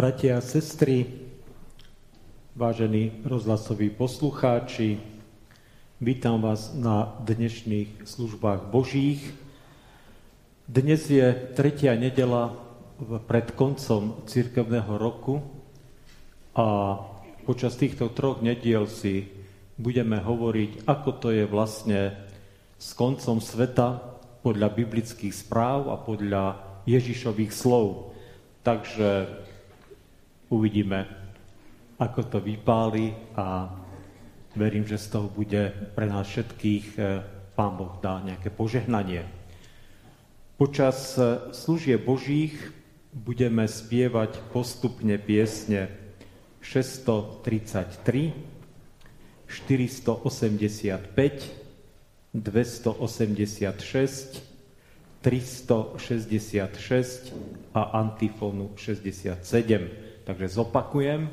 Bratia a sestry, vážení rozhlasoví poslucháči, vítam vás na dnešných službách božích. Dnes je tretia nedeľa pred koncom cirkevného roku a počas týchto troch nediel si budeme hovoriť, ako to je vlastne s koncom sveta podľa biblických správ a podľa Ježišových slov. Takže uvidíme, ako to vypáli a verím, že z toho bude pre nás všetkých Pán Boh dá nejaké požehnanie. Počas služieb božích budeme spievať postupne piesne 633, 485, 286, 366 a antifónu 67. Takže zopakujem,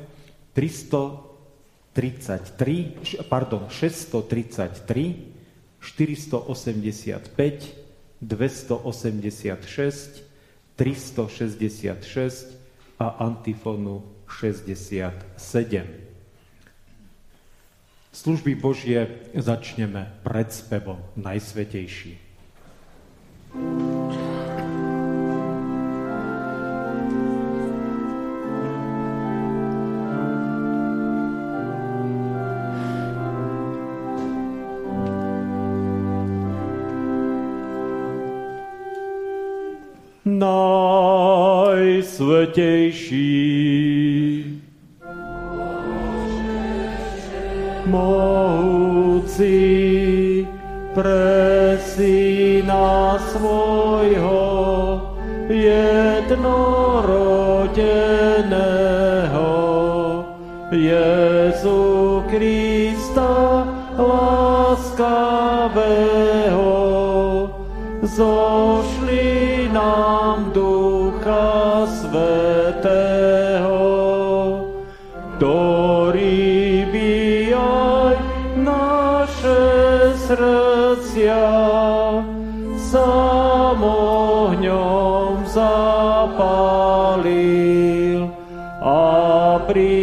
633, 485, 286, 366 a antifonu 67. Služby Božie začneme predspevom Najsvätejší. Najsvätejší, mohúci, pre Syna svojho jednorodeného Jezu Krista láskavého, zošli nám Ducha Svätého, ktorý by aj naše srdcia sám ohňom zapálil a pri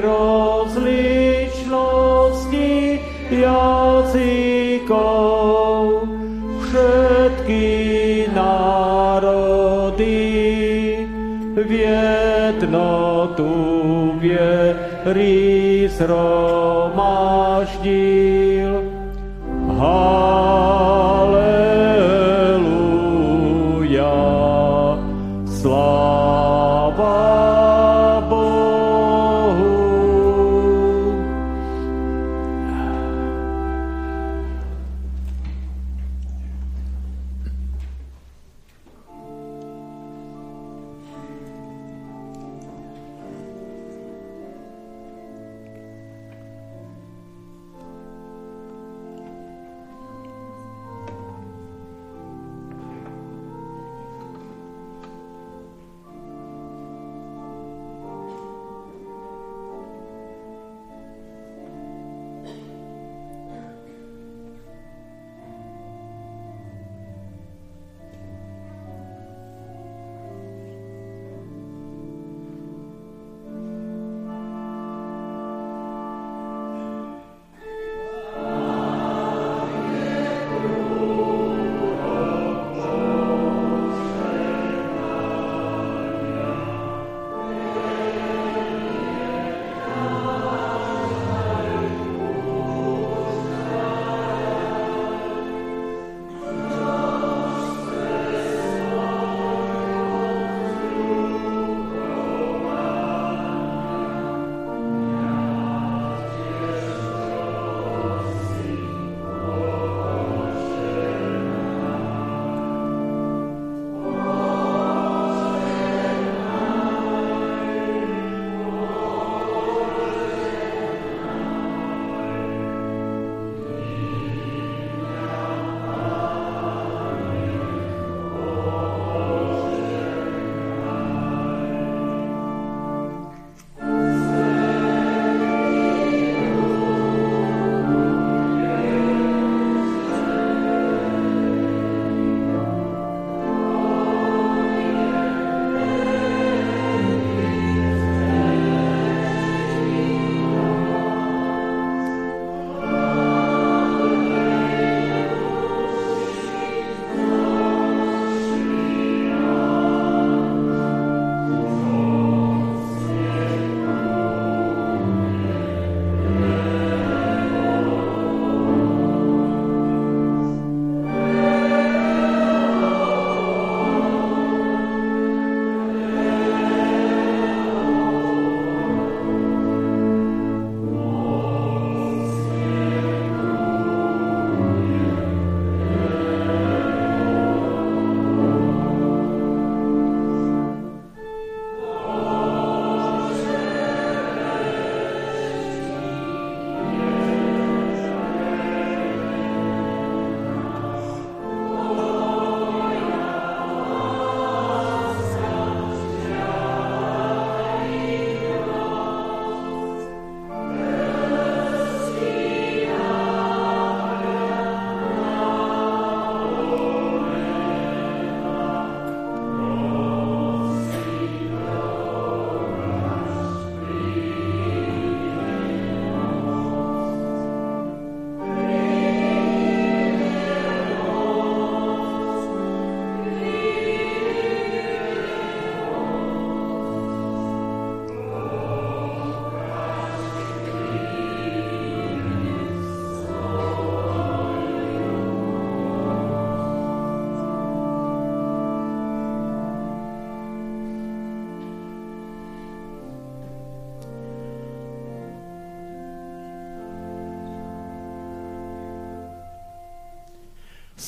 rozličnosti jazykov všetky národy v jednotu viery zhromaždil. Halleluja, sláva Bohu.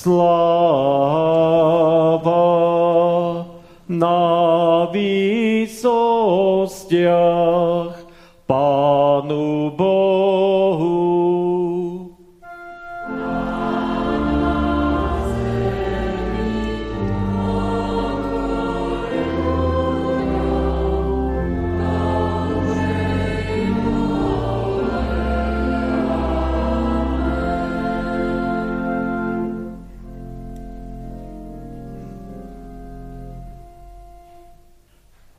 Sláva na výsostiach Pánu Bohu.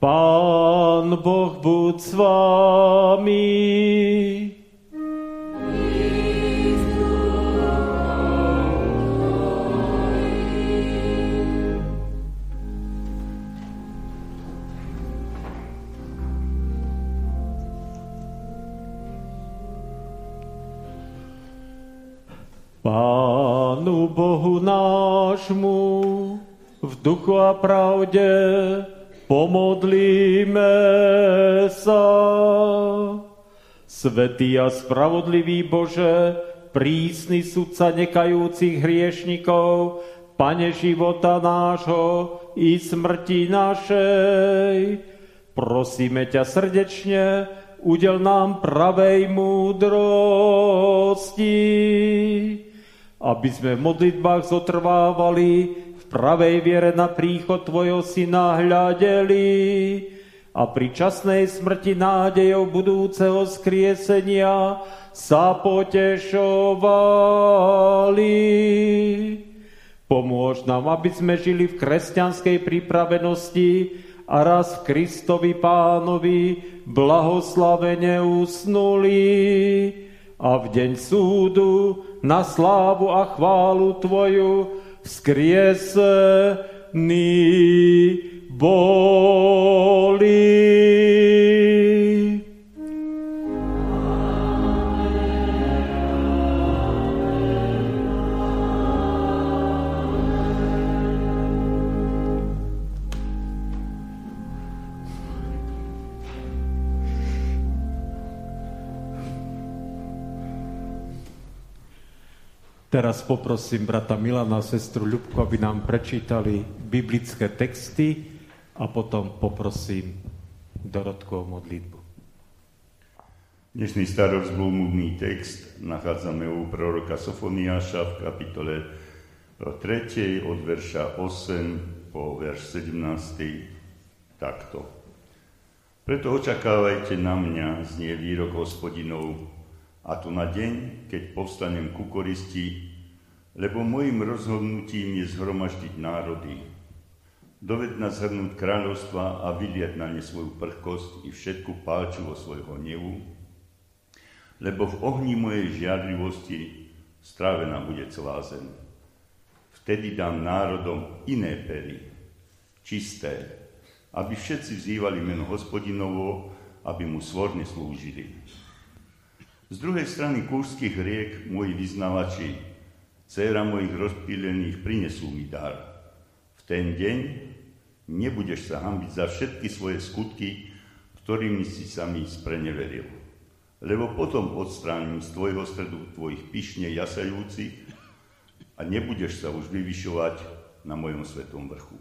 Pán Boh buď s vami. Pánu Bohu nášmu v duchu a pravde pomodlíme sa. Svätý a spravodlivý Bože, prísny sudca nekajúcich hriešnikov, Pane života nášho i smrti našej, prosíme ťa srdečne, udel nám pravej múdrosti, aby sme v modlitbách zotrvávali, pravej viere na príchod Tvojho Syna hľadeli a pri časnej smrti nádejou budúceho skriesenia sa potešovali. Pomôž nám, aby sme žili v kresťanskej pripravenosti a raz v Kristovi Pánovi blahoslavene usnuli a v deň súdu na slávu a chválu Tvoju vzkriesený boli. Teraz poprosím brata Milana a sestru Ľubku, aby nám prečítali biblické texty a potom poprosím Dorotku o modlitbu. Dnešný starozmluvný text nachádzame u proroka Sofóniáša v kapitole 3. od verša 8 po verš 17. Takto. Preto očakávajte na mňa, znie výrok Hospodinov, a to na deň, keď povstanem ku koristi, lebo mojim rozhodnutím je zhromaždiť národy. Dovedná zhrnúť kráľovstva a vyliať na ne svoju prchkosť i všetku pálčivo svojho hnevu, lebo v ohni mojej žiarlivosti strávená bude celá zem. Vtedy dám národom iné pery, čisté, aby všetci vzývali meno Hospodinovo, aby mu svorne slúžili. Z druhej strany kúrských riek moji vyznavači, dcéra mojich rozpílených, prinesú mi dar. V ten deň nebudeš sa hanbiť za všetky svoje skutky, ktorými si sami spreneveril. Lebo potom odstránim z tvojho stredu tvojich pyšne jasajúcich a nebudeš sa už vyvyšovať na mojom svetom vrchu.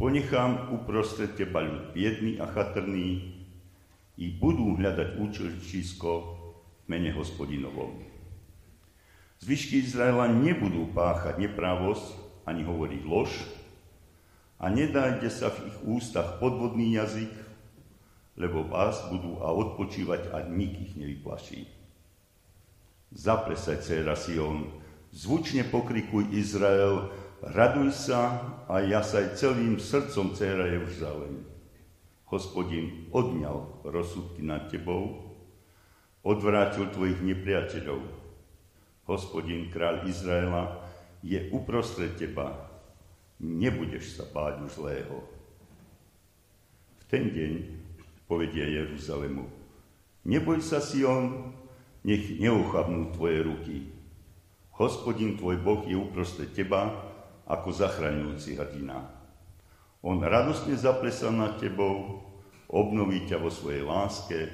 Ponechám uprostred teba ľud biedný a chatrný, i budú hľadať útočisko v mene Hospodinovom. Zvyšky Izraela nebudú páchať nepravosť ani hovoriť lož a nedájde sa v ich ústach podvodný jazyk, lebo vás budú a odpočívať a nik ich nevyplaší. Zaplesaj, dcéra Sion, zvučne pokrikuj Izrael, raduj sa a jasaj celým srdcom, dcéra Jeruzalém. Hospodin odňal rozsudky nad tebou, odvrátil tvojich nepriateľov. Hospodin, kráľ Izraela, je uprostred teba, nebudeš sa báť už zlého. V ten deň povedia Jeruzalemu, neboj sa, Sion, nech neuchabnú tvoje ruky. Hospodin, tvoj Boh, je uprostred teba ako zachraňujúci hrdina. On radosne zaplesá nad tebou, obnoví ťa vo svojej láske,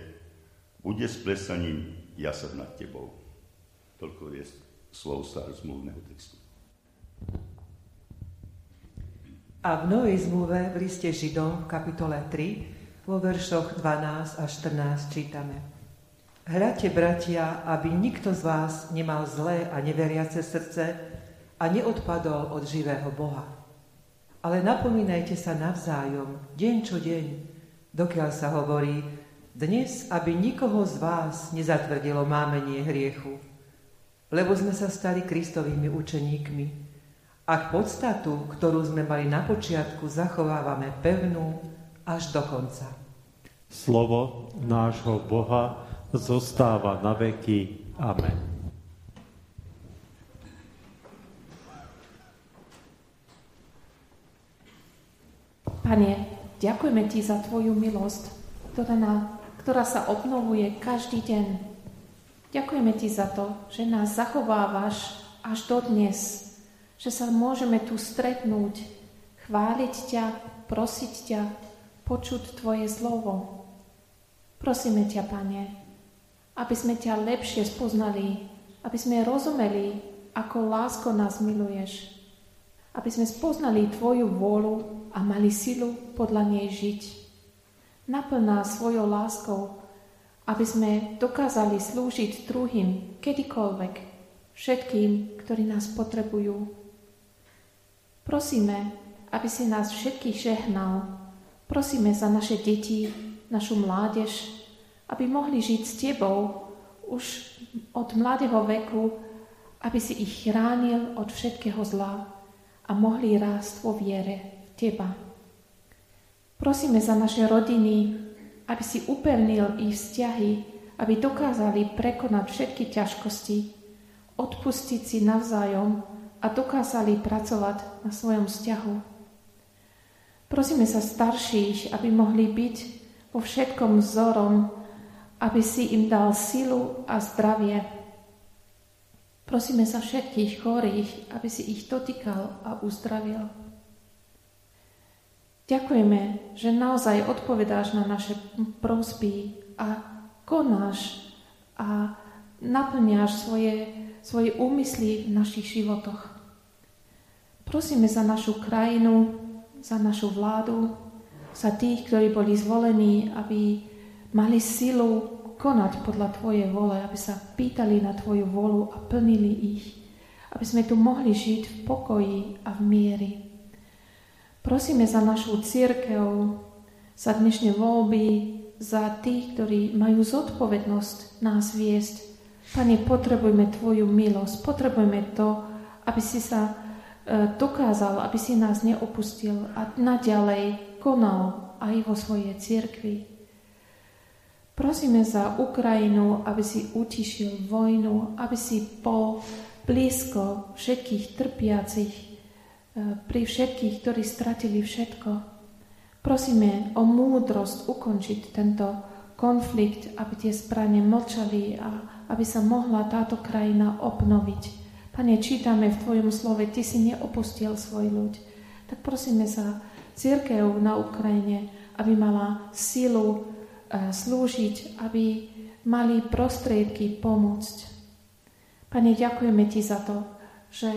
bude s plesaním jasať nad tebou. Toľko je slov starozmluvného textu. A v Novej zmluve v liste Židom v kapitole 3 vo veršoch 12 až 14 čítame: Hľadte, bratia, aby nikto z vás nemal zlé a neveriace srdce a neodpadol od živého Boha. Ale napomínajte sa navzájom, deň čo deň, dokiaľ sa hovorí dnes, aby nikoho z vás nezatvrdilo mámenie hriechu, lebo sme sa stali Kristovými učeníkmi. Ak podstatu, ktorú sme mali na počiatku, zachovávame pevnú až do konca. Slovo nášho Boha zostáva na veky. Amen. Pane, ďakujeme Ti za Tvoju milosť, ktorá sa obnovuje každý deň. Ďakujeme Ti za to, že nás zachovávaš až do dnes, že sa môžeme tu stretnúť, chváliť ťa, prosiť ťa, počuť Tvoje slovo. Prosíme ťa, Pane, aby sme ťa lepšie spoznali, aby sme rozumeli, ako lásko nás miluješ, aby sme spoznali Tvoju vôľu a mali silu podľa nej žiť. Naplň nás svojou láskou, aby sme dokázali slúžiť druhým kedykoľvek, všetkým, ktorí nás potrebujú. Prosíme, aby si nás všetkých žehnal. Prosíme za naše deti, našu mládež, aby mohli žiť s Tebou už od mladého veku, aby si ich chránil od všetkého zla a mohli rásť vo viere v Teba. Prosíme za naše rodiny, aby si upevnil ich vzťahy, aby dokázali prekonať všetky ťažkosti, odpustiť si navzájom a dokázali pracovať na svojom vzťahu. Prosíme sa starších, aby mohli byť vo všetkom vzorom, aby si im dal silu a zdravie. Prosíme sa všetkých chorých, aby si ich dotýkal a uzdravil. Ďakujeme, že naozaj odpovedáš na naše prosby a konáš a naplňaš svoje úmysly v našich životoch. Prosíme za našu krajinu, za našu vládu, za tých, ktorí boli zvolení, aby mali silu konať podľa Tvojej vole, aby sa pýtali na Tvoju volu a plnili ich, aby sme tu mohli žiť v pokoji a v mieri. Prosíme za našu cirkev, za dnešné voľby, za tých, ktorí majú zodpovednosť nás viesť. Pane, potrebujeme Tvoju milosť, potrebujeme to, aby si sa dokázal, aby si nás neopustil a naďalej konal aj vo svojej cirkvi. Prosíme za Ukrajinu, aby si utišil vojnu, aby si bol blízko všetkých trpiacich, pri všetkých, ktorí stratili všetko. Prosíme o múdrosť ukončiť tento konflikt, aby tie zbrane mlčali a aby sa mohla táto krajina obnoviť. Pane, čítame v Tvojom slove, Ty si neopustil svoj ľud. Tak prosíme za cirkev na Ukrajine, aby mala silu slúžiť, aby mali prostriedky pomôcť. Pane, ďakujeme Ti za to, že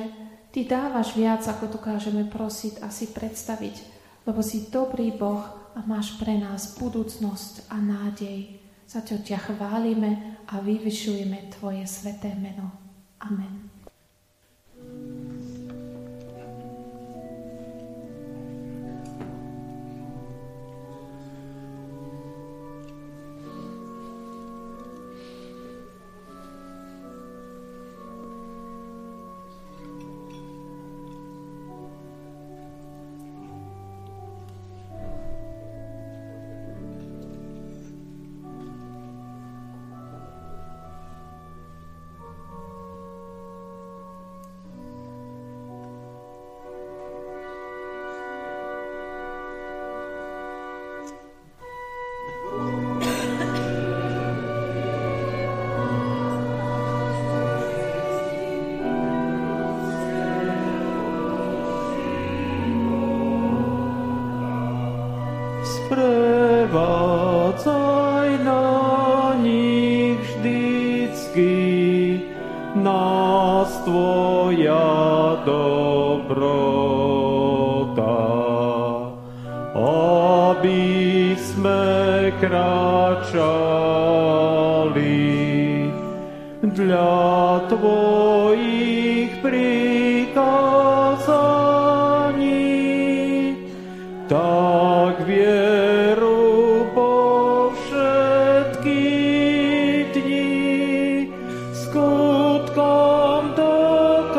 Ty dávaš viac, ako dokážeme prosiť a si predstaviť, lebo si dobrý Boh a máš pre nás budúcnosť a nádej. Za to ťa chválime a vyvyšujeme Tvoje sveté meno. Amen. Nas Tvoja dobrota. kráčali dla tvojich prikázaní, tak vieru po všetky dni skutkom dokázali.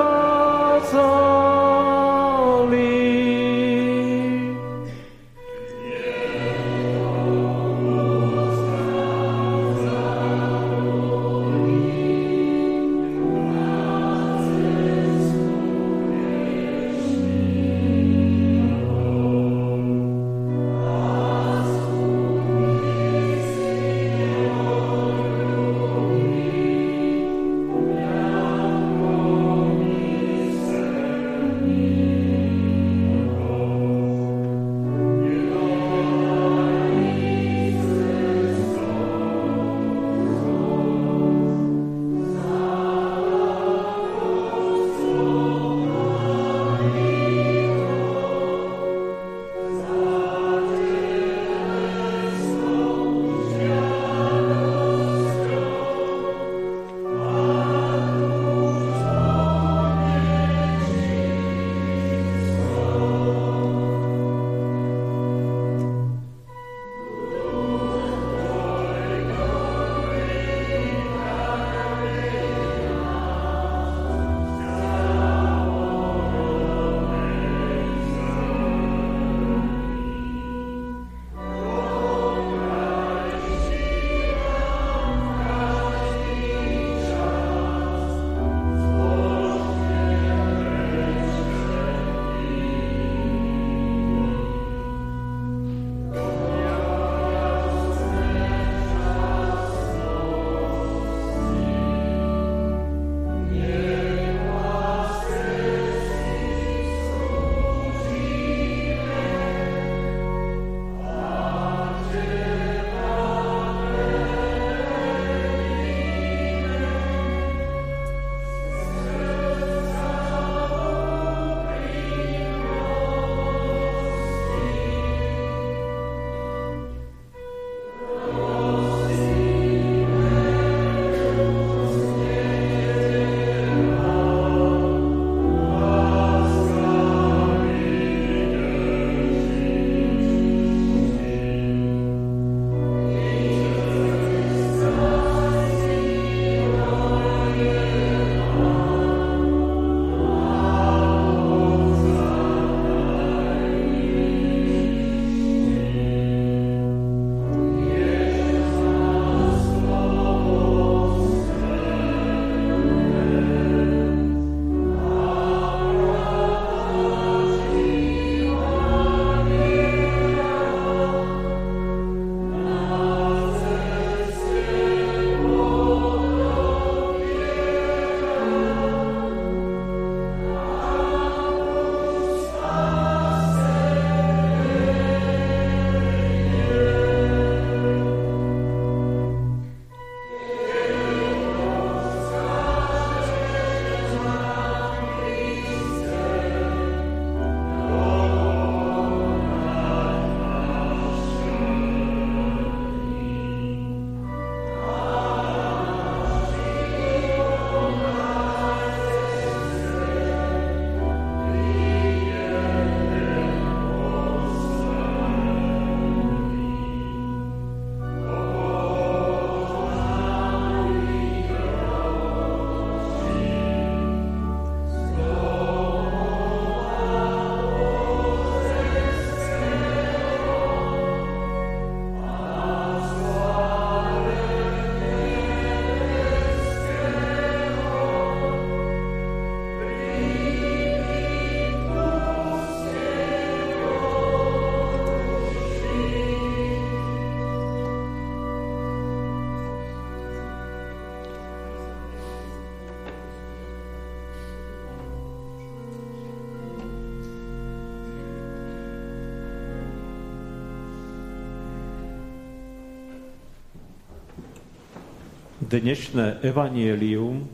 Dnešné evanjelium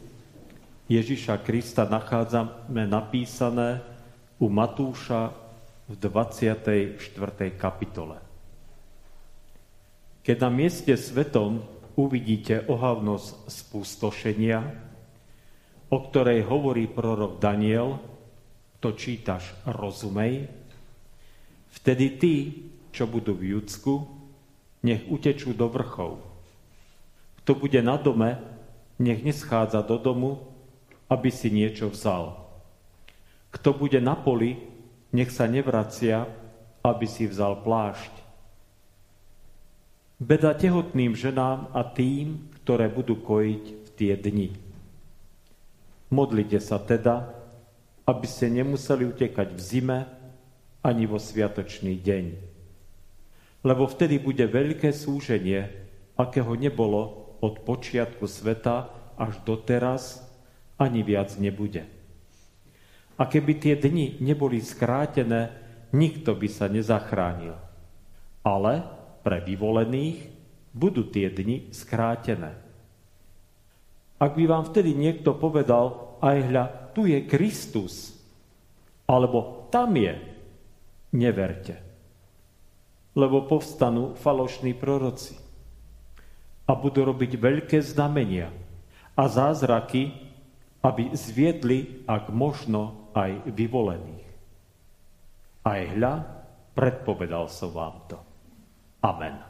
Ježiša Krista nachádzame napísané u Matúša v 24. kapitole. Keď na mieste svetom uvidíte ohavnosť spustošenia, o ktorej hovorí prorok Daniel, to čítaš, rozumej, vtedy tí, čo budú v Judsku, nech utečú do vrchov. Kto bude na dome, nech neschádza do domu, aby si niečo vzal. Kto bude na poli, nech sa nevracia, aby si vzal plášť. Beda tehotným ženám a tým, ktoré budú kojiť v tie dni. Modlite sa teda, aby ste nemuseli utekať v zime ani vo sviatočný deň. Lebo vtedy bude veľké súženie, akého nebolo od počiatku sveta až doteraz, ani viac nebude. A keby tie dni neboli skrátené, nikto by sa nezachránil. Ale pre vyvolených budú tie dni skrátené. Ak by vám vtedy niekto povedal, aj hľa, tu je Kristus, alebo tam je, neverte. Lebo povstanú falošní proroci a budú robiť veľké znamenia a zázraky, aby zviedli, ak možno, aj vyvolených. Aj hľa, predpovedal som vám to. Amen.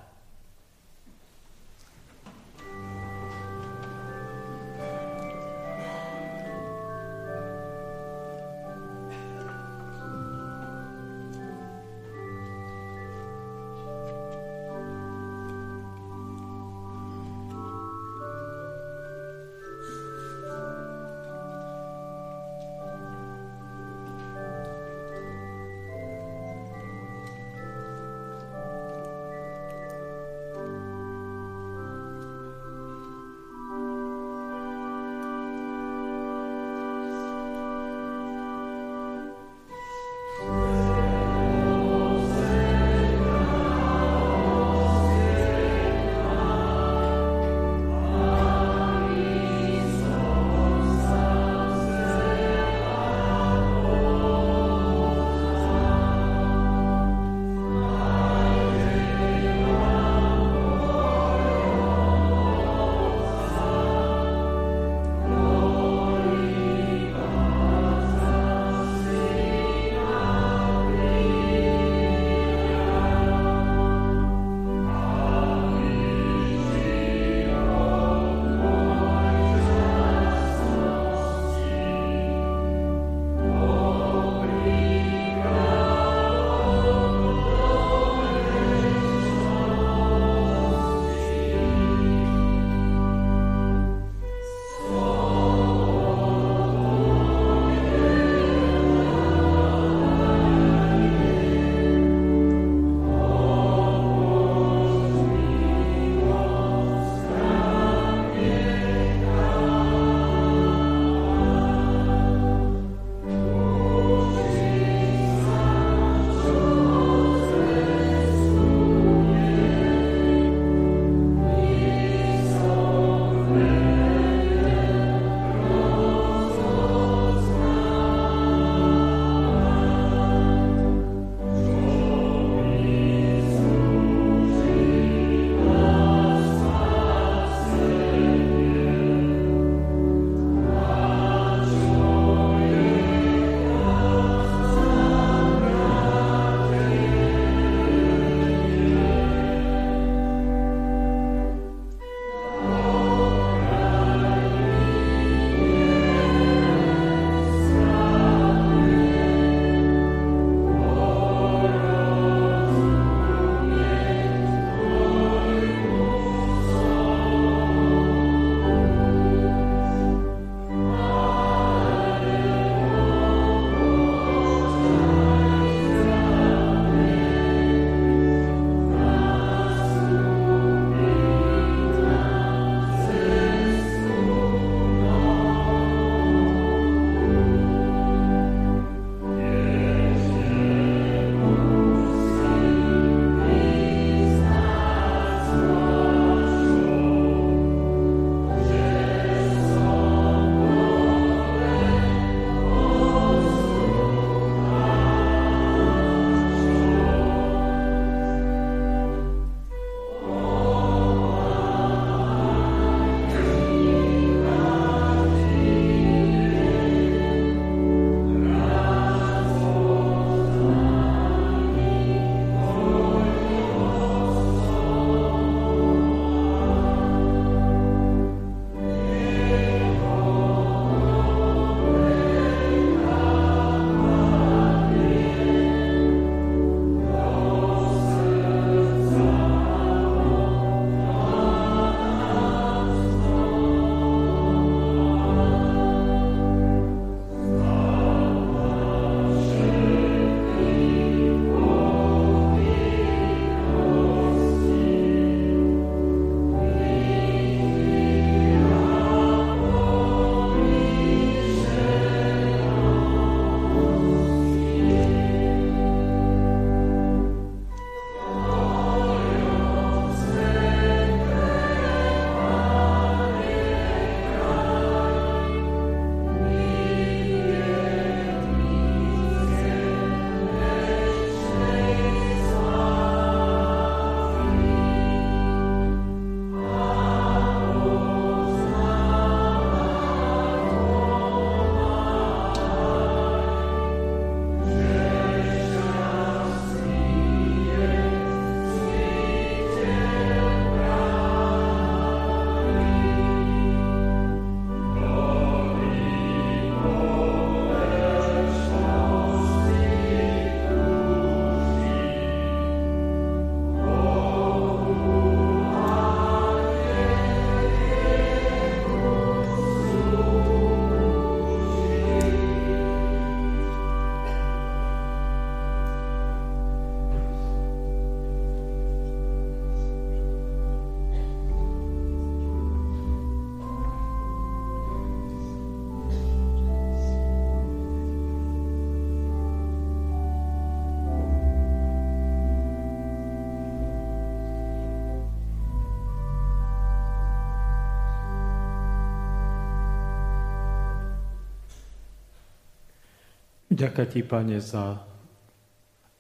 Ďakujem Ti, Pane, za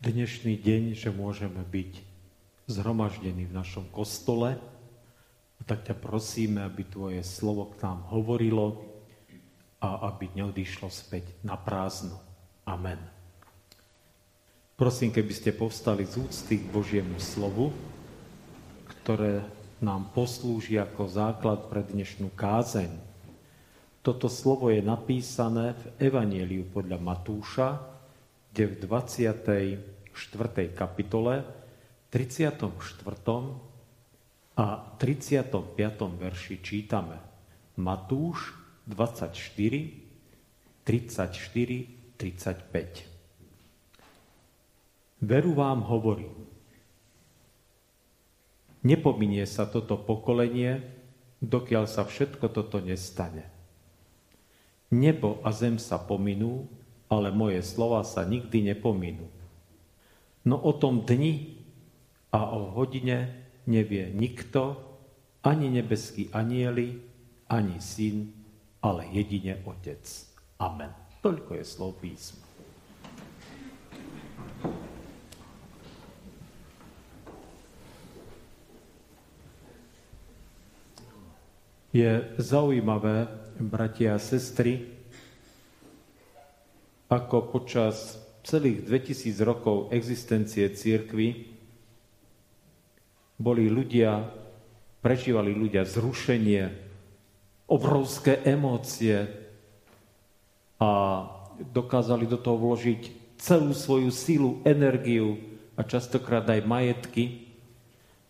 dnešný deň, že môžeme byť zhromaždení v našom kostole. A tak ťa prosíme, aby Tvoje slovo k nám hovorilo a aby neodišlo späť na prázdno. Amen. Prosím, keby ste povstali z úcty k Božiemu slovu, ktoré nám poslúži ako základ pre dnešnú kázeň. Toto slovo je napísané v Evanjeliu podľa Matúša, kde v 24. kapitole, 34. a 35. verši čítame. Matúš 24, 34, 35. Veru vám hovorím, nepominie sa toto pokolenie, dokiaľ sa všetko toto nestane. Nebo a zem sa pominú, ale moje slova sa nikdy nepominú. No o tom dni a o hodine nevie nikto, ani nebeský anjeli, ani syn, ale jedine Otec. Amen. Toľko je slov písma. Je zaujímavé, bratia a sestry, ako počas celých 2000 rokov existencie cirkvi prežívali ľudia zrušenie, obrovské emócie a dokázali do toho vložiť celú svoju sílu, energiu a častokrát aj majetky,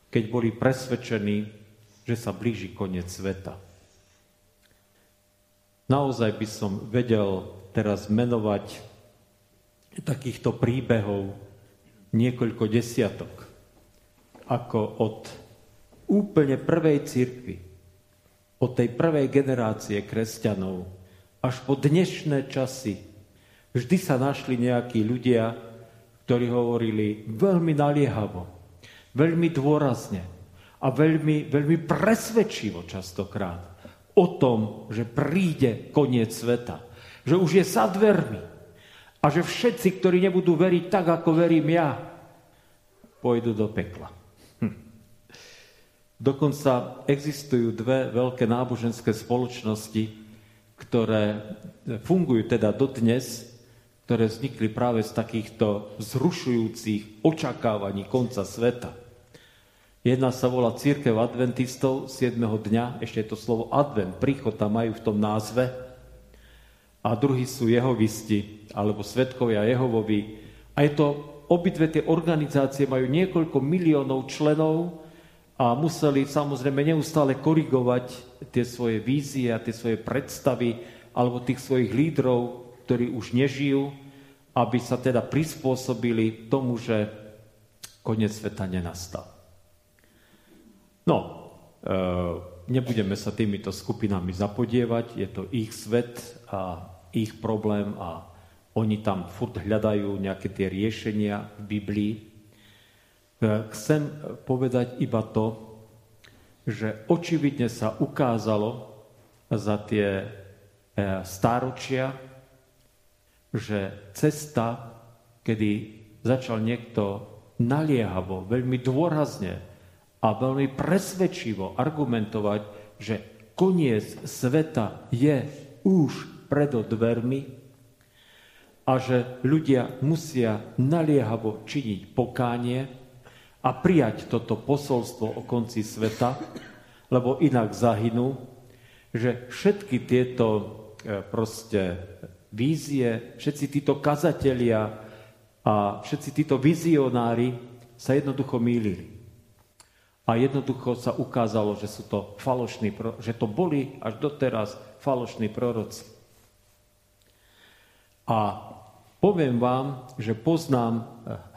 keď boli presvedčení, že sa blíži koniec sveta. Naozaj by som vedel teraz menovať takýchto príbehov niekoľko desiatok, ako od úplne prvej cirkvi, od tej prvej generácie kresťanov až po dnešné časy. Vždy sa našli nejakí ľudia, ktorí hovorili veľmi naliehavo, veľmi dôrazne, a veľmi, veľmi presvedčivo častokrát o tom, že príde koniec sveta. Že už je za dvermi. A že všetci, ktorí nebudú veriť tak, ako verím ja, pôjdu do pekla. Dokonca existujú dve veľké náboženské spoločnosti, ktoré fungujú teda dodnes, ktoré vznikli práve z takýchto vzrušujúcich očakávaní konca sveta. Jedna sa volá Cirkev adventistov 7. dňa, ešte je to slovo advent, príchod tam majú v tom názve. A druhý sú jehovisti, alebo svedkovia Jehovovi. A je to, obidve tie organizácie majú niekoľko miliónov členov a museli samozrejme neustále korigovať tie svoje vízie a tie svoje predstavy alebo tých svojich lídrov, ktorí už nežijú, aby sa teda prispôsobili tomu, že koniec sveta nenastal. No, nebudeme sa týmito skupinami zapodievať, je to ich svet a ich problém a oni tam furt hľadajú nejaké tie riešenia v Biblii. Chcem povedať iba to, že očividne sa ukázalo za tie stáročia, že cesta, kedy začal niekto naliehavo, veľmi dôrazne, a veľmi presvedčivo argumentovať, že koniec sveta je už predo dvermi a že ľudia musia naliehavo činiť pokánie a prijať toto posolstvo o konci sveta, lebo inak zahynú, že všetky tieto proste vízie, všetci títo kazatelia a všetci títo vizionári sa jednoducho mýlili. A jednoducho sa ukázalo, že sú to falošní, že to boli až doteraz falošní proroci. A poviem vám, že poznám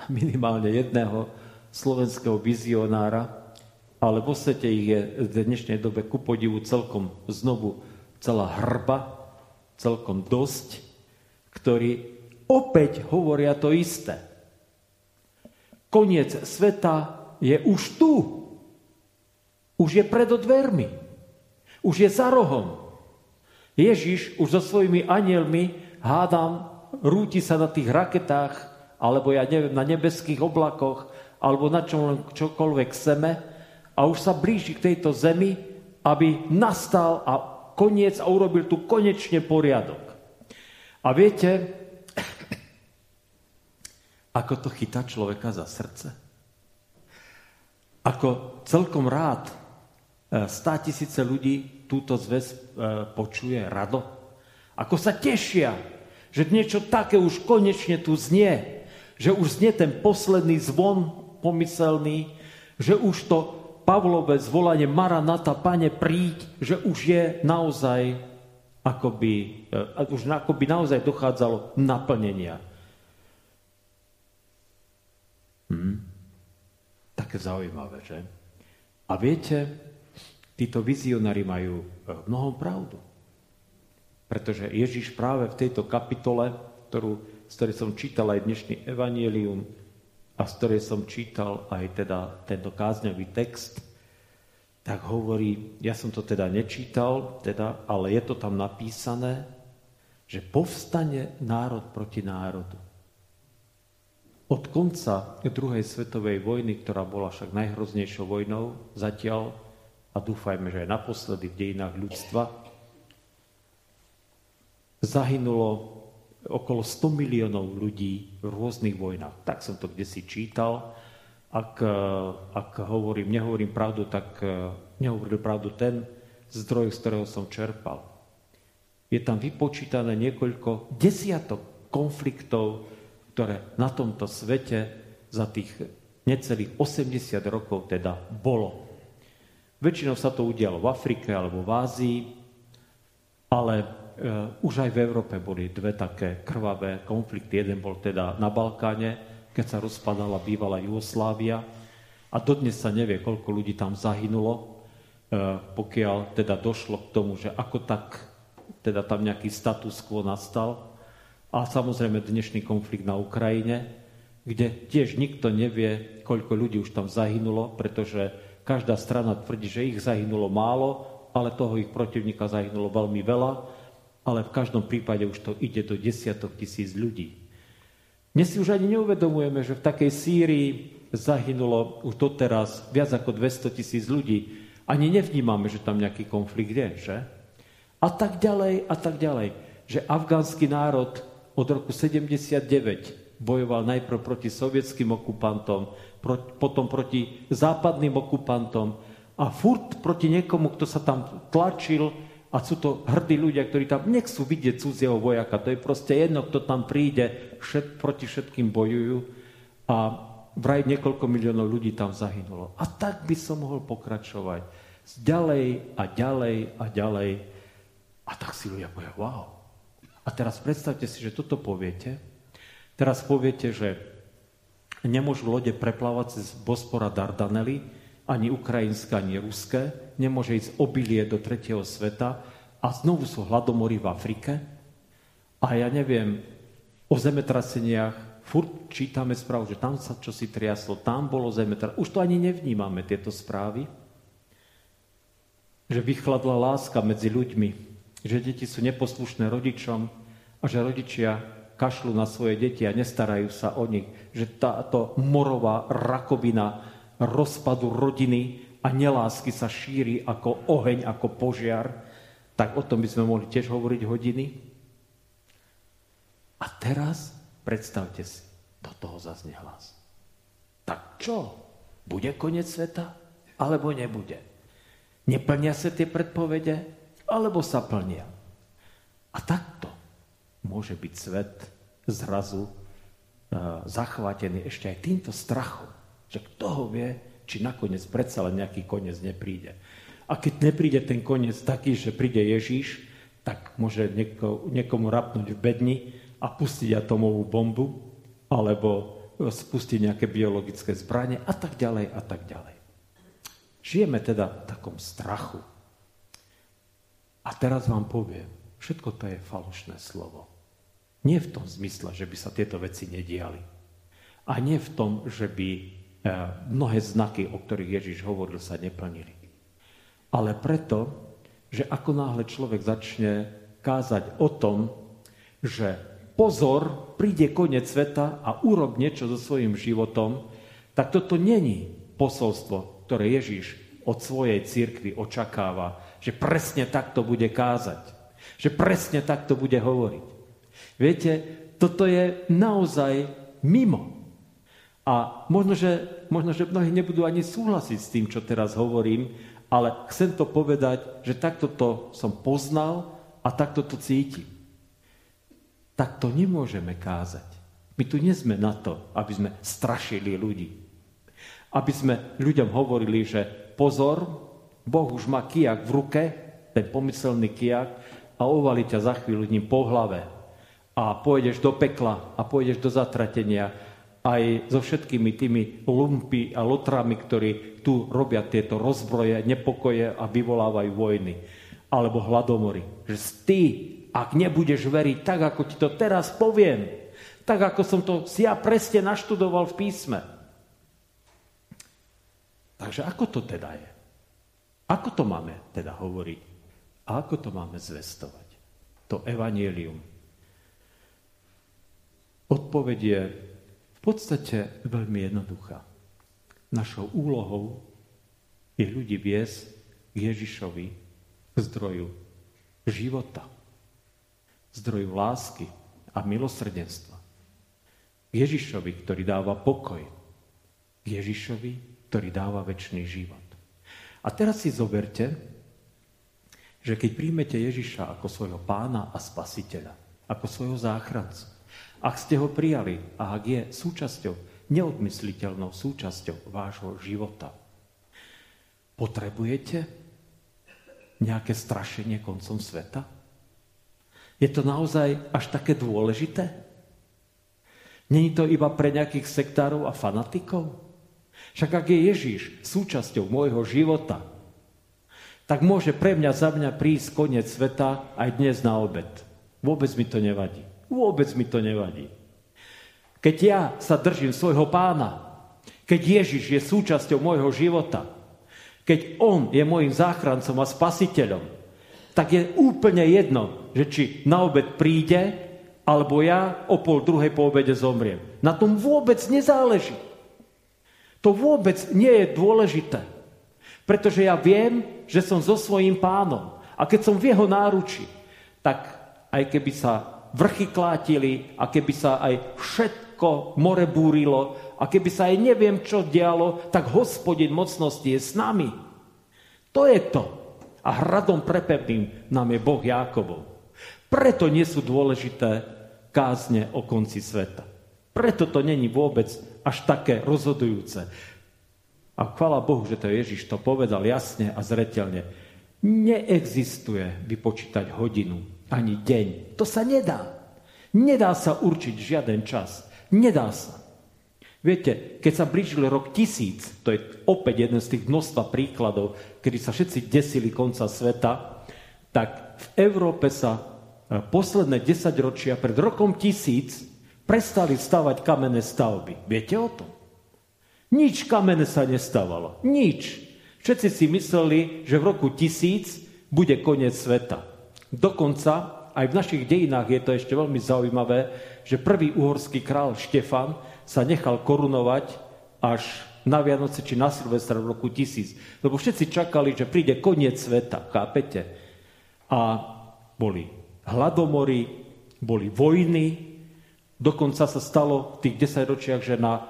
minimálne jedného slovenského vizionára, ale vo svete ich je v dnešnej dobe ku podivu celkom znovu celá hrba, celkom dosť, ktorí opäť hovoria to isté. Koniec sveta je už tu. Už je predo dvermi. Už je za rohom. Ježiš už so svojimi anjelmi hádam rúti sa na tých raketách, alebo ja neviem, na nebeských oblakoch, alebo na čokoľvek chceme a už sa blíži k tejto zemi, aby nastal a koniec a urobil tu konečne poriadok. A viete, ako to chytá človeka za srdce. Ako celkom rád 100 000 ľudí túto zväz počuje rado. Ako sa tešia, že niečo také už konečne tu znie. Že už znie ten posledný zvon pomyselný. Že už to Pavlové zvolanie Maranata, Pane, príď. Že už je naozaj, akoby naozaj dochádzalo naplnenia. Také zaujímavé, že? A viete, títo vizionári majú v mnohom pravdu. Pretože Ježiš práve v tejto kapitole, z ktorej som čítal aj dnešný evanjelium a z ktorej som čítal aj teda tento kázňový text, tak hovorí, ja som to teda nečítal, ale je to tam napísané, že povstane národ proti národu. Od konca druhej svetovej vojny, ktorá bola však najhroznejšou vojnou zatiaľ, a dúfajme, že aj naposledy v dejinách ľudstva, zahynulo okolo 100 miliónov ľudí v rôznych vojnách. Tak som to kdesi čítal. Ak nehovorím pravdu, tak nehovoril pravdu ten zdroj, z ktorého som čerpal. Je tam vypočítané niekoľko desiatok konfliktov, ktoré na tomto svete za tých necelých 80 rokov teda bolo. Väčšinou sa to udialo v Afrike alebo v Ázii, ale už aj v Európe boli dve také krvavé konflikty. Jeden bol teda na Balkáne, keď sa rozpadala bývalá Jugoslávia a dodnes sa nevie, koľko ľudí tam zahynulo, pokiaľ teda došlo k tomu, že ako tak teda tam nejaký status quo nastal. A samozrejme dnešný konflikt na Ukrajine, kde tiež nikto nevie, koľko ľudí už tam zahynulo, pretože každá strana tvrdí, že ich zahynulo málo, ale toho ich protivníka zahynulo veľmi veľa, ale v každom prípade už to ide do desiatok tisíc ľudí. Dnes si už ani neuvedomujeme, že v takej Sýrii zahynulo už doteraz viac ako 200 000 ľudí. Ani nevnímame, že tam nejaký konflikt je, že? A tak ďalej, že afgánsky národ od roku 1979 bojoval najprv proti sovietským okupantom, potom proti západným okupantom a furt proti niekomu, kto sa tam tlačil a sú to hrdí ľudia, ktorí tam nechcú vidieť cudzieho vojaka. To je proste jedno, kto tam príde, proti všetkým bojujú a vraj niekoľko miliónov ľudí tam zahynulo. A tak by som mohol pokračovať. Ďalej a ďalej a ďalej. A tak si ľudia povedia, wow. A teraz predstavte si, že toto poviete. Teraz poviete, že nemôžu lode preplávať cez Bospora Dardanely, ani ukrajinské, ani ruské. Nemôže ísť obilie do tretieho sveta. A znovu sú hladomory v Afrike. A ja neviem, o zemetraseniach furt čítame správu, že tam sa čosi triaslo, tam bolo zemetrasenie. Už to ani nevnímame, tieto správy. Že vychladla láska medzi ľuďmi. Že deti sú neposlušné rodičom a že rodičia kašľú na svoje deti a nestarajú sa o nich. Že táto morová rakovina rozpadu rodiny a nelásky sa šíri ako oheň, ako požiar. Tak o tom by sme mohli tiež hovoriť hodiny. A teraz predstavte si, do toho zaznie hlas. Tak čo? Bude koniec sveta? Alebo nebude? Neplnia sa tie predpovede? Alebo sa plnia. A takto môže byť svet zrazu zachvátený ešte aj týmto strachom, že kto ho vie, či nakoniec predsa len nejaký koniec nepríde. A keď nepríde ten koniec taký, že príde Ježíš, tak môže niekomu rapnúť v bedni a pustiť atomovú bombu, alebo spustiť nejaké biologické zbranie a tak ďalej a tak ďalej. Žijeme teda v takom strachu. A teraz vám poviem, všetko to je falošné slovo. Nie v tom zmysle, že by sa tieto veci nediali. A nie v tom, že by mnohé znaky, o ktorých Ježiš hovoril, sa neplnili. Ale preto, že ako náhle človek začne kázať o tom, že pozor, príde koniec sveta a urob niečo so svojím životom, tak toto není posolstvo, ktoré Ježiš od svojej cirkvi očakáva, že presne takto bude kázať, že presne takto bude hovoriť. Viete, toto je naozaj mimo. A možno, že mnohí nebudú ani súhlasiť s tým, čo teraz hovorím, ale chcem to povedať, že takto to som poznal a takto to cítim. Tak to nemôžeme kázať. My tu nie sme na to, aby sme strašili ľudí. Aby sme ľuďom hovorili, že pozor, Boh už má kijak v ruke, ten pomyselný kijak, a ovali ťa za chvíľu ním po hlave. A pôjdeš do pekla a pôjdeš do zatratenia aj so všetkými tými lumpy a lotrami, ktorí tu robia tieto rozbroje, nepokoje a vyvolávajú vojny. Alebo hladomory. Že ty, ak nebudeš veriť tak, ako ti to teraz poviem, tak, ako som to si ja presne naštudoval v písme. Takže ako to teda je? Ako to máme teda hovoriť? A ako to máme zvestovať? To evanjelium. Odpoveď je v podstate veľmi jednoduchá. Našou úlohou je ľudí viesť k Ježišovi, k zdroju života, zdroju lásky a milosrdenstva. K Ježišovi, ktorý dáva pokoj. K Ježišovi, ktorý dáva večný život. A teraz si zoberte, že keď príjmete Ježiša ako svojho pána a spasiteľa, ako svojho záchrancu, ak ste ho prijali a ak je súčasťou, neodmysliteľnou súčasťou vášho života, potrebujete nejaké strašenie koncom sveta? Je to naozaj až také dôležité? Není to iba pre nejakých sektárov a fanatikov? Však ak je Ježiš súčasťou môjho života, tak môže pre mňa, za mňa prísť koniec sveta aj dnes na obed. Vôbec mi to nevadí. Vôbec mi to nevadí. Keď ja sa držím svojho pána, keď Ježiš je súčasťou môjho života, keď on je môjim záchrancom a spasiteľom, tak je úplne jedno, že či na obed príde, alebo ja o 12:30 po obede zomriem. Na tom vôbec nezáleží. To vôbec nie je dôležité. Pretože ja viem, že som so svojím pánom. A keď som v jeho náruči, tak aj keby sa vrchy klátili, a keby sa aj všetko more búrilo, a keby sa aj neviem čo dialo, tak Hospodin mocnosti je s nami. To je to. A hradom prepevným nám je Boh Jákobov. Preto nie sú dôležité kázne o konci sveta. Preto to není vôbec až také rozhodujúce. A chvála Bohu, že to Ježiš to povedal jasne a zreteľne. Neexistuje vypočítať hodinu ani deň. To sa nedá. Nedá sa určiť žiaden čas. Nedá sa. Viete, keď sa blížil rok 1000, to je opäť jeden z tých množstva príkladov, kedy sa všetci desili konca sveta, tak v Európe sa posledné 10 ročia pred rokom 1000 prestali stavať kamenné stavby. Viete o tom? Nič kamenné sa nestávalo. Nič. Všetci si mysleli, že v roku 1000 bude koniec sveta. Dokonca aj v našich dejinách je to ešte veľmi zaujímavé, že prvý uhorský král Štefan sa nechal korunovať až na Vianoce či na Silvestra v roku 1000. Lebo všetci čakali, že príde koniec sveta, chápete? A boli hladomory, boli vojny, dokonca sa stalo v tých 10 ročiach, že na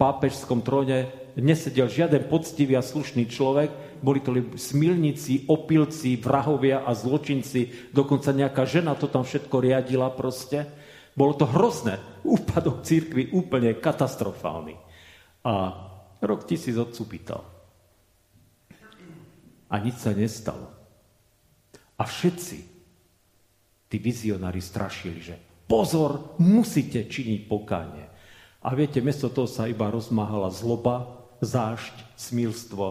pápežskom tróne nesedel žiaden poctivý a slušný človek, boli to smilníci, opilci, vrahovia a zločinci, dokonca nejaká žena to tam všetko riadila proste. Bolo to hrozné. Úpadok cirkvi úplne katastrofálny. A rok 1000 odsúpital. A nič sa nestalo. A všetci tí vizionári strašili, že pozor, musíte činiť pokánie. A viete, miesto toho sa iba rozmáhala zloba, zášť, smilstvo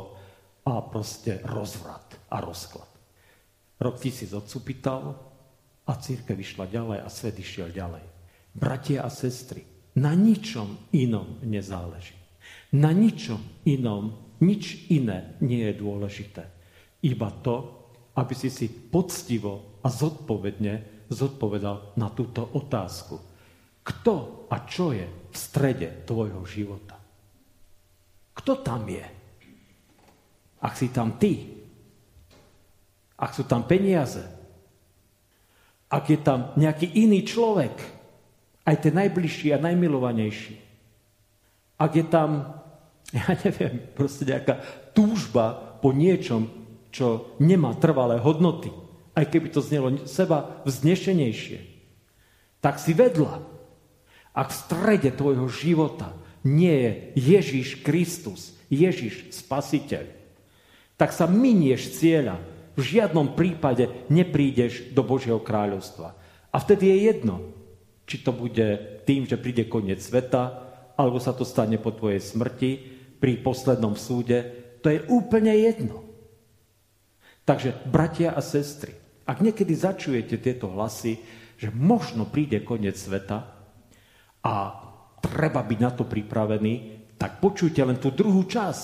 a proste rozvrat a rozklad. Rok 1000 odsúpital a cirkev išla ďalej a svet išiel ďalej. Bratia a sestry, na ničom inom nezáleží. Na ničom inom, nič iné nie je dôležité. Iba to, aby si poctivo a zodpovedne zodpovedal na túto otázku. kto a čo je v strede tvojho života. Kto tam je? Ak si tam ty, ak sú tam peniaze, ak je tam nejaký iný človek, aj ten najbližší a najmilovanejší, ak je tam, ja neviem, proste nejaká túžba po niečom, čo nemá trvalé hodnoty, aj keby to znelo seba vznešenejšie, tak si vedla. Ak v strede tvojho života nie je Ježiš Kristus, Ježiš Spasiteľ, tak sa minieš cieľa, v žiadnom prípade neprídeš do Božieho kráľovstva. A vtedy je jedno, či to bude tým, že príde koniec sveta, alebo sa to stane po tvojej smrti, pri poslednom súde, to je úplne jedno. Takže, bratia a sestry, ak niekedy začujete tieto hlasy, že možno príde koniec sveta a treba byť na to pripravený, tak počujte len tú druhú časť.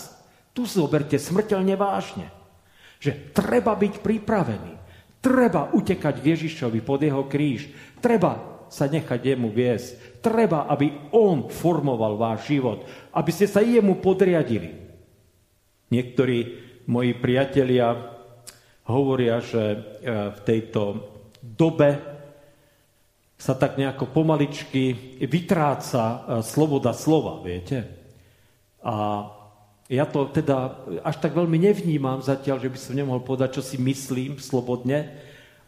Tu zoberte smrteľne vážne. Že treba byť pripravený. Treba utekať k Ježišovi pod jeho kríž. Treba sa nechať jemu viesť. Treba, aby on formoval váš život. Aby ste sa jemu podriadili. Niektorí moji priatelia hovoria, že v tejto dobe sa tak nejako pomaličky vytráca sloboda slova, viete? A ja to teda až tak veľmi nevnímam zatiaľ, že by som nemohol povedať, čo si myslím slobodne,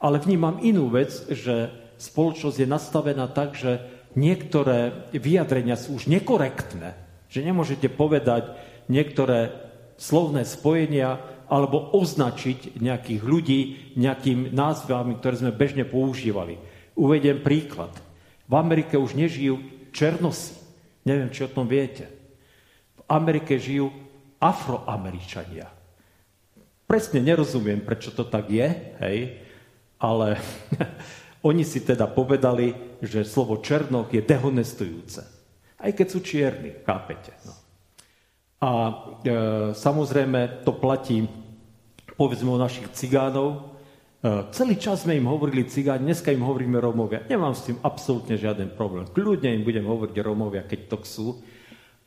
ale vnímam inú vec, že spoločnosť je nastavená tak, že niektoré vyjadrenia sú už nekorektné, že nemôžete povedať niektoré slovné spojenia alebo označiť nejakých ľudí nejakým názvami, ktoré sme bežne používali. Uvediem príklad. V Amerike už nežijú černosy. Neviem, či o tom viete. V Amerike žijú Afroameričania. Presne nerozumiem, prečo to tak je, hej, ale oni si teda povedali, že slovo černoch je dehonestujúce. Aj keď sú čierni, chápete. No. A samozrejme to platí, povedzme, o našich cigánov. Celý čas sme im hovorili cigáni, dneska im hovoríme Rómovia. Nemám s tým absolútne žiaden problém. Kľudne im budem hovoriť Rómovia, keď to chcú.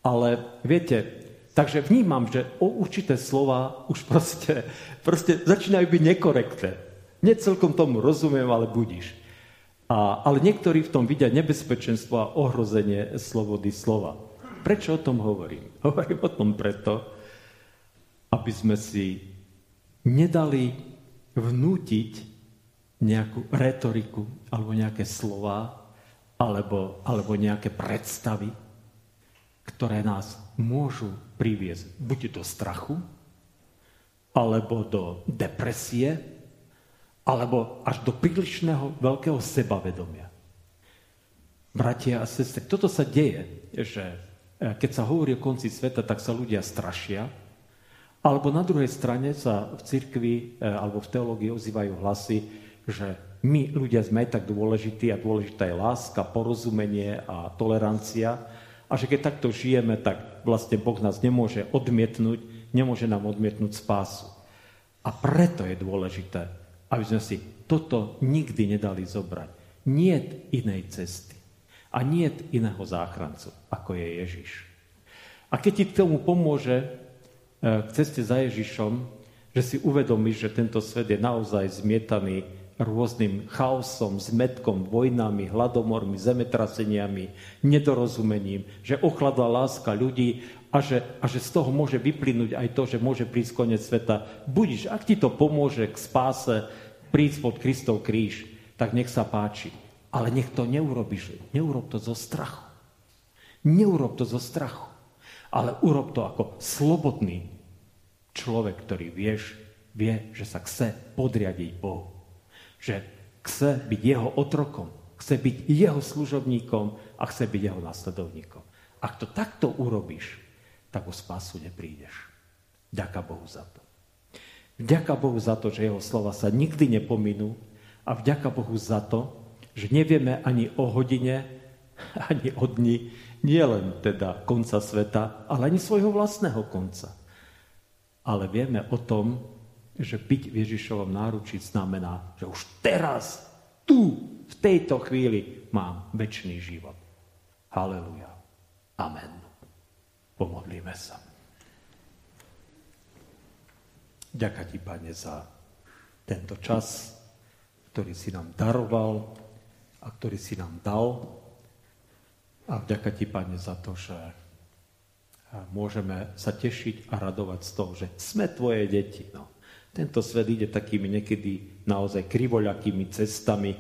Ale viete, takže vnímam, že určité slova už proste začínajú byť nekorektné. Necelkom tomu rozumiem, ale budíš. Ale niektorí v tom vidia nebezpečenstvo a ohrozenie slobody slova. Prečo o tom hovorím? Hovorím o tom preto, aby sme si nedali vnútiť nejakú retoriku alebo nejaké slova alebo nejaké predstavy, ktoré nás môžu priviesť buď do strachu, alebo do depresie, alebo až do prílišného veľkého sebavedomia. Bratia a sestry, toto sa deje, že keď sa hovorí o konci sveta, tak sa ľudia strašia, alebo na druhej strane sa v cirkvi alebo v teológii ozývajú hlasy, že my ľudia sme aj tak dôležití a dôležitá je láska, porozumenie a tolerancia. A že keď takto žijeme, tak vlastne Boh nás nemôže odmietnúť, nemôže nám odmietnúť spásu. A preto je dôležité, aby sme si toto nikdy nedali zobrať. Niet inej cesty a niet iného záchrancu, ako je Ježiš. A keď ti k tomu pomôže k ceste za Ježišom, že si uvedomíš, že tento svet je naozaj zmietaný rôznym chaosom, zmetkom, vojnami, hladomormi, zemetraseniami, nedorozumením, že ochladla láska ľudí a že z toho môže vyplynúť aj to, že môže prísť koniec sveta. Budiš, ak ti to pomôže k spáse prísť pod Kristov kríž, tak nech sa páči. Ale nech to neurobiš. Neurob to zo strachu. Neurob to zo strachu. Ale urob to ako slobodný človek, ktorý vie, že sa chce podriadiť Bohu. Že chce byť jeho otrokom, chce byť jeho služobníkom a chce byť jeho nasledovníkom. Ak to takto urobíš, tak o spásu neprídeš. Vďaka Bohu za to. Vďaka Bohu za to, že jeho slova sa nikdy nepominú a vďaka Bohu za to, že nevieme ani o hodine, ani o dni, nielen teda konca sveta, ale ani svojho vlastného konca. Ale vieme o tom, že byť v Ježišovom náručí znamená, že už teraz, tu, v tejto chvíli mám večný život. Haleluja. Amen. Pomodlíme sa. Ďakujem ti, Pane, za tento čas, ktorý si nám daroval a ktorý si nám dal. A vďaka ti, Pane, za to, že môžeme sa tešiť a radovať z toho, že sme tvoje deti. No. Tento svet ide takými niekedy naozaj krivoľakými cestami.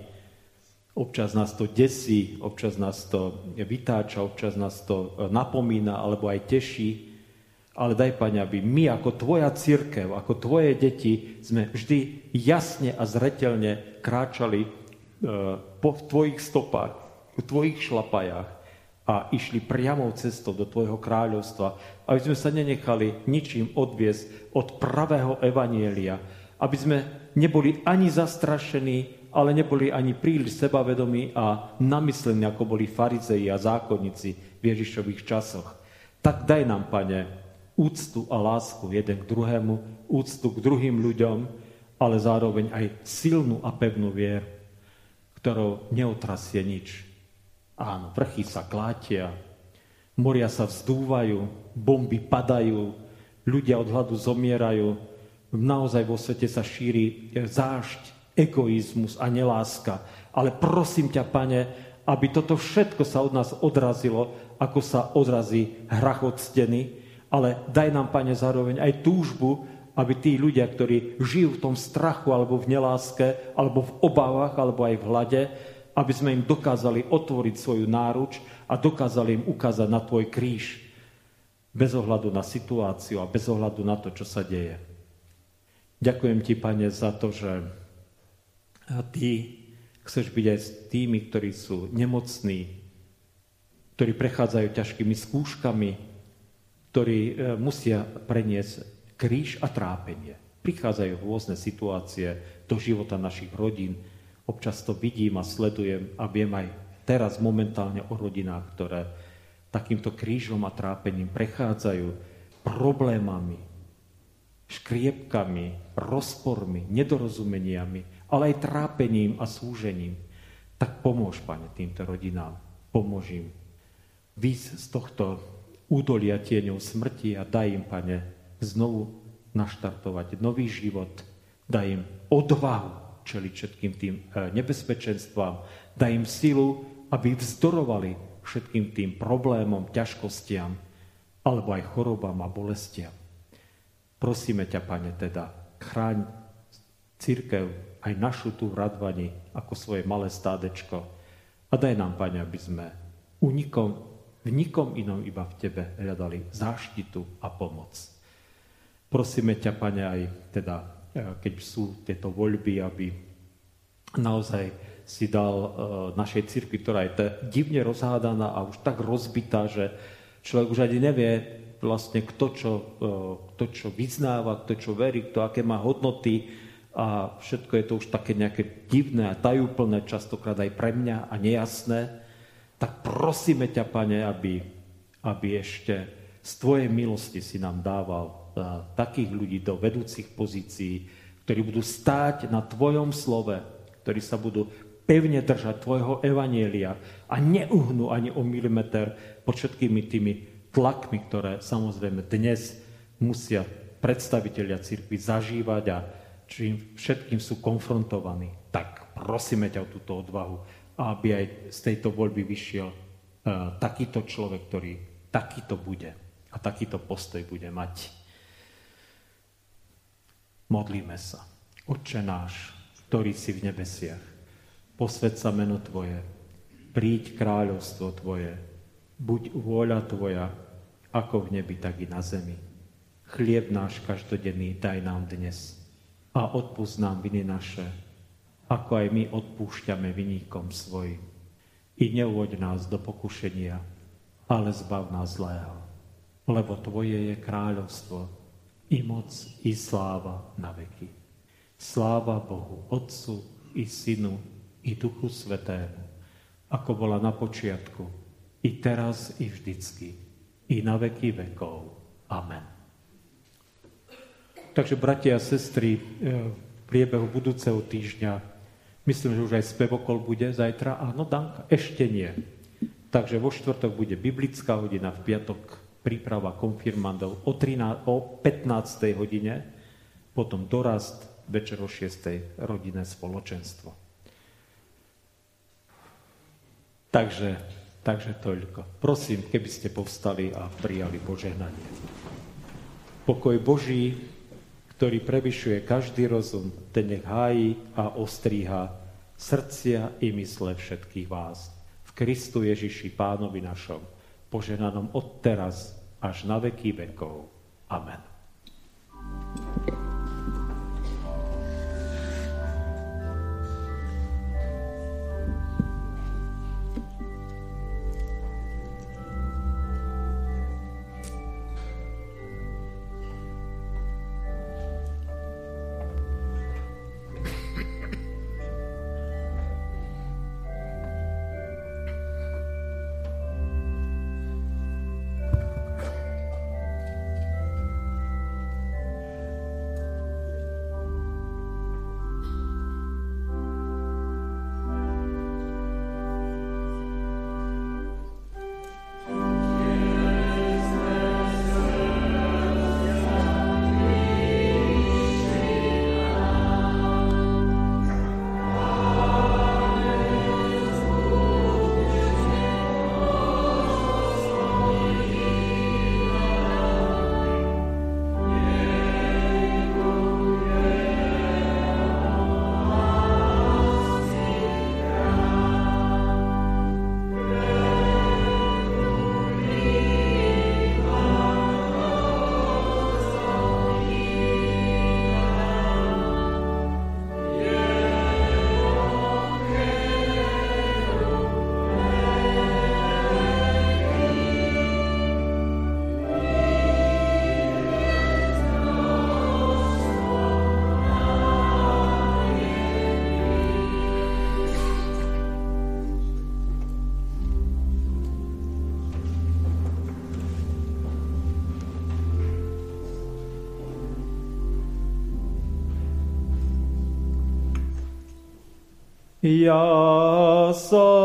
Občas nás to desí, občas nás to vytáča, občas nás to napomína alebo aj teší. Ale daj, Pane, aby my ako tvoja cirkev, ako tvoje deti sme vždy jasne a zreteľne kráčali po tvojich stopách, v tvojich šlapajách a išli priamou cestou do tvojho kráľovstva, aby sme sa nenechali ničím odviesť od pravého evanielia, aby sme neboli ani zastrašení, ale neboli ani príliš sebavedomí a namyslení, ako boli farizei a zákonníci v Ježišových časoch. Tak daj nám, Pane, úctu a lásku jeden k druhému, úctu k druhým ľuďom, ale zároveň aj silnú a pevnú vieru, ktorou neotrasie nič. Áno, vrchy sa klátia, moria sa vzdúvajú, bomby padajú, ľudia od hladu zomierajú, naozaj vo svete sa šíri zášť, egoizmus a neláska. Ale prosím ťa, Pane, aby toto všetko sa od nás odrazilo, ako sa odrazí hrach od steny, ale daj nám, Pane, zároveň aj túžbu, aby tí ľudia, ktorí žijú v tom strachu, alebo v neláske, alebo v obávach, alebo aj v hlade, aby sme im dokázali otvoriť svoju náruč a dokázali im ukázať na tvoj kríž. Bez ohľadu na situáciu a bez ohľadu na to, čo sa deje. Ďakujem ti, Pane, za to, že ty chceš byť aj s tými, ktorí sú nemocní, ktorí prechádzajú ťažkými skúškami, ktorí musia preniesť kríž a trápenie. Prichádzajú rôzne situácie do života našich rodín. Občas to vidím a sledujem a viem aj teraz momentálne o rodinách, ktoré takýmto krížom a trápením prechádzajú, problémami, škriepkami, rozpormi, nedorozumeniami, ale aj trápením a slúžením. Tak pomôž, Pane, týmto rodinám. Pomôž im výjsť z tohto údolia tieňov smrti a daj im, Pane, znovu naštartovať nový život. Daj im odvahu čeliť všetkým tým nebezpečenstvám. Daj im silu, aby vzdorovali všetkým tým problémom, ťažkostiam alebo aj chorobám a bolestiam. Prosíme ťa, Pane, teda chráň cirkev aj našu tu v Radvani ako svoje malé stádečko a daj nám, Pane, aby sme v nikom inom iba v tebe hľadali záštitu a pomoc. Prosíme ťa, Pane, aj teda, keď sú tieto voľby, aby naozaj si dal našej cirkvi, ktorá je divne rozhádaná a už tak rozbitá, že človek už ani nevie vlastne, kto čo vyznáva, kto čo verí, kto aké má hodnoty a všetko je to už také nejaké divné a tajúplné, častokrát aj pre mňa a nejasné. Tak prosíme ťa, Pane, aby ešte z tvojej milosti si nám dával takých ľudí do vedúcich pozícií, ktorí budú stáť na tvojom slove, ktorí sa budú pevne držať tvojho evanielia a neuhnú ani o milimeter pod všetkými tými tlakmi, ktoré samozrejme dnes musia predstavitelia cirkvi zažívať a čím všetkým sú konfrontovaní. Tak prosíme ťa o túto odvahu, aby aj z tejto voľby vyšiel takýto človek, ktorý takýto bude a takýto postoj bude mať. Modlíme sa. Otče náš, ktorý si v nebesiach, posväť sa meno tvoje, príď kráľovstvo tvoje, buď vôľa tvoja, ako v nebi, tak i na zemi. Chlieb náš každodenný daj nám dnes a odpusť nám viny naše, ako aj my odpúšťame viníkom svojim. I neuvoď nás do pokušenia, ale zbav nás zlého. Lebo tvoje je kráľovstvo, i moc, i sláva na veky. Sláva Bohu, Otcu, i Synu, i Duchu Svätému, ako bola na počiatku, i teraz, i vždycky, i na veky vekov. Amen. Takže, bratia a sestry, v priebehu budúceho týždňa myslím, že už aj spevokol bude zajtra. Áno, Danka, ešte nie. Takže vo štvrtok bude biblická hodina, v piatok príprava konfirmandov o 15. hodine, potom dorast, večer o 6. rodinné spoločenstvo. Takže toľko. Prosím, keby ste povstali a prijali požehnanie. Pokoj Boží, ktorý prevyšuje každý rozum, ten nech hájí a ostríha srdcia i mysle všetkých vás. V Kristu Ježiši, Pánovi našom, požehnanom od teraz až na veky vekov. Amen. Ja sa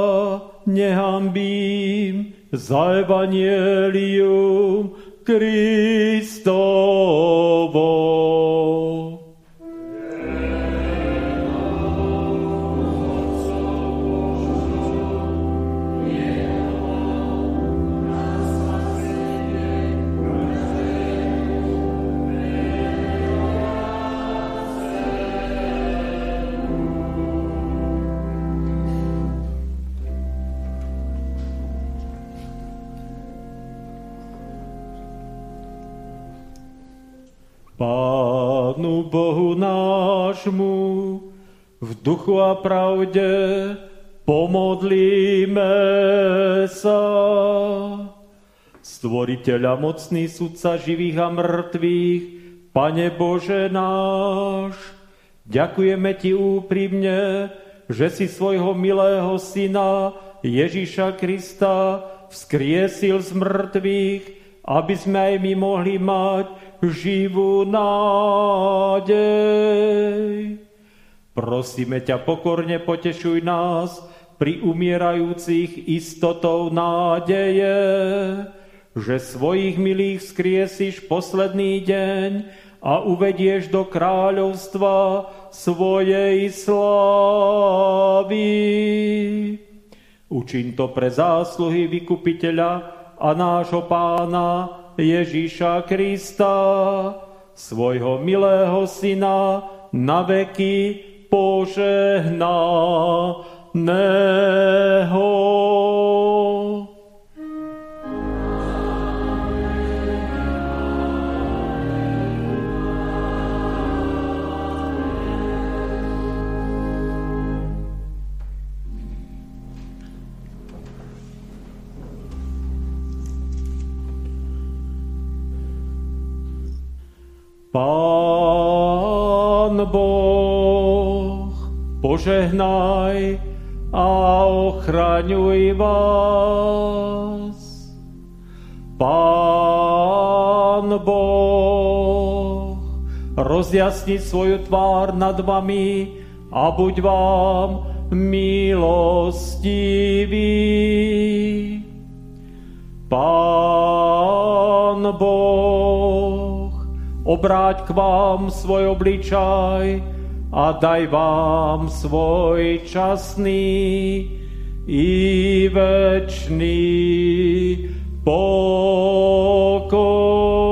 nehambím za evangelium Kristovo. V duchu a pravde pomodlíme sa. Stvoriteľa mocný, sudca živých a mŕtvych, Pane Bože náš, ďakujeme Ti úprimne, že si svojho milého Syna Ježiša Krista vzkriesil z mŕtvych, aby sme aj my mohli mať živú nádej. Prosíme ťa pokorne, potešuj nás pri umierajúcich istotou nádeje, že svojich milých skriesiš posledný deň a uvedieš do kráľovstva svojej slávy. Učiň to pre zásluhy vykupiteľa a nášho Pána Ježiša Krista, svojho milého Syna, na veky požehnaného. Pán Boh, požehnaj a ochraňuj vás. Pán Boh, rozjasni svoju tvár nad vami a buď vám milostivý. Pán Boh, obráť k vám svoj obličaj a daj vám svoj časný i večný pokoj.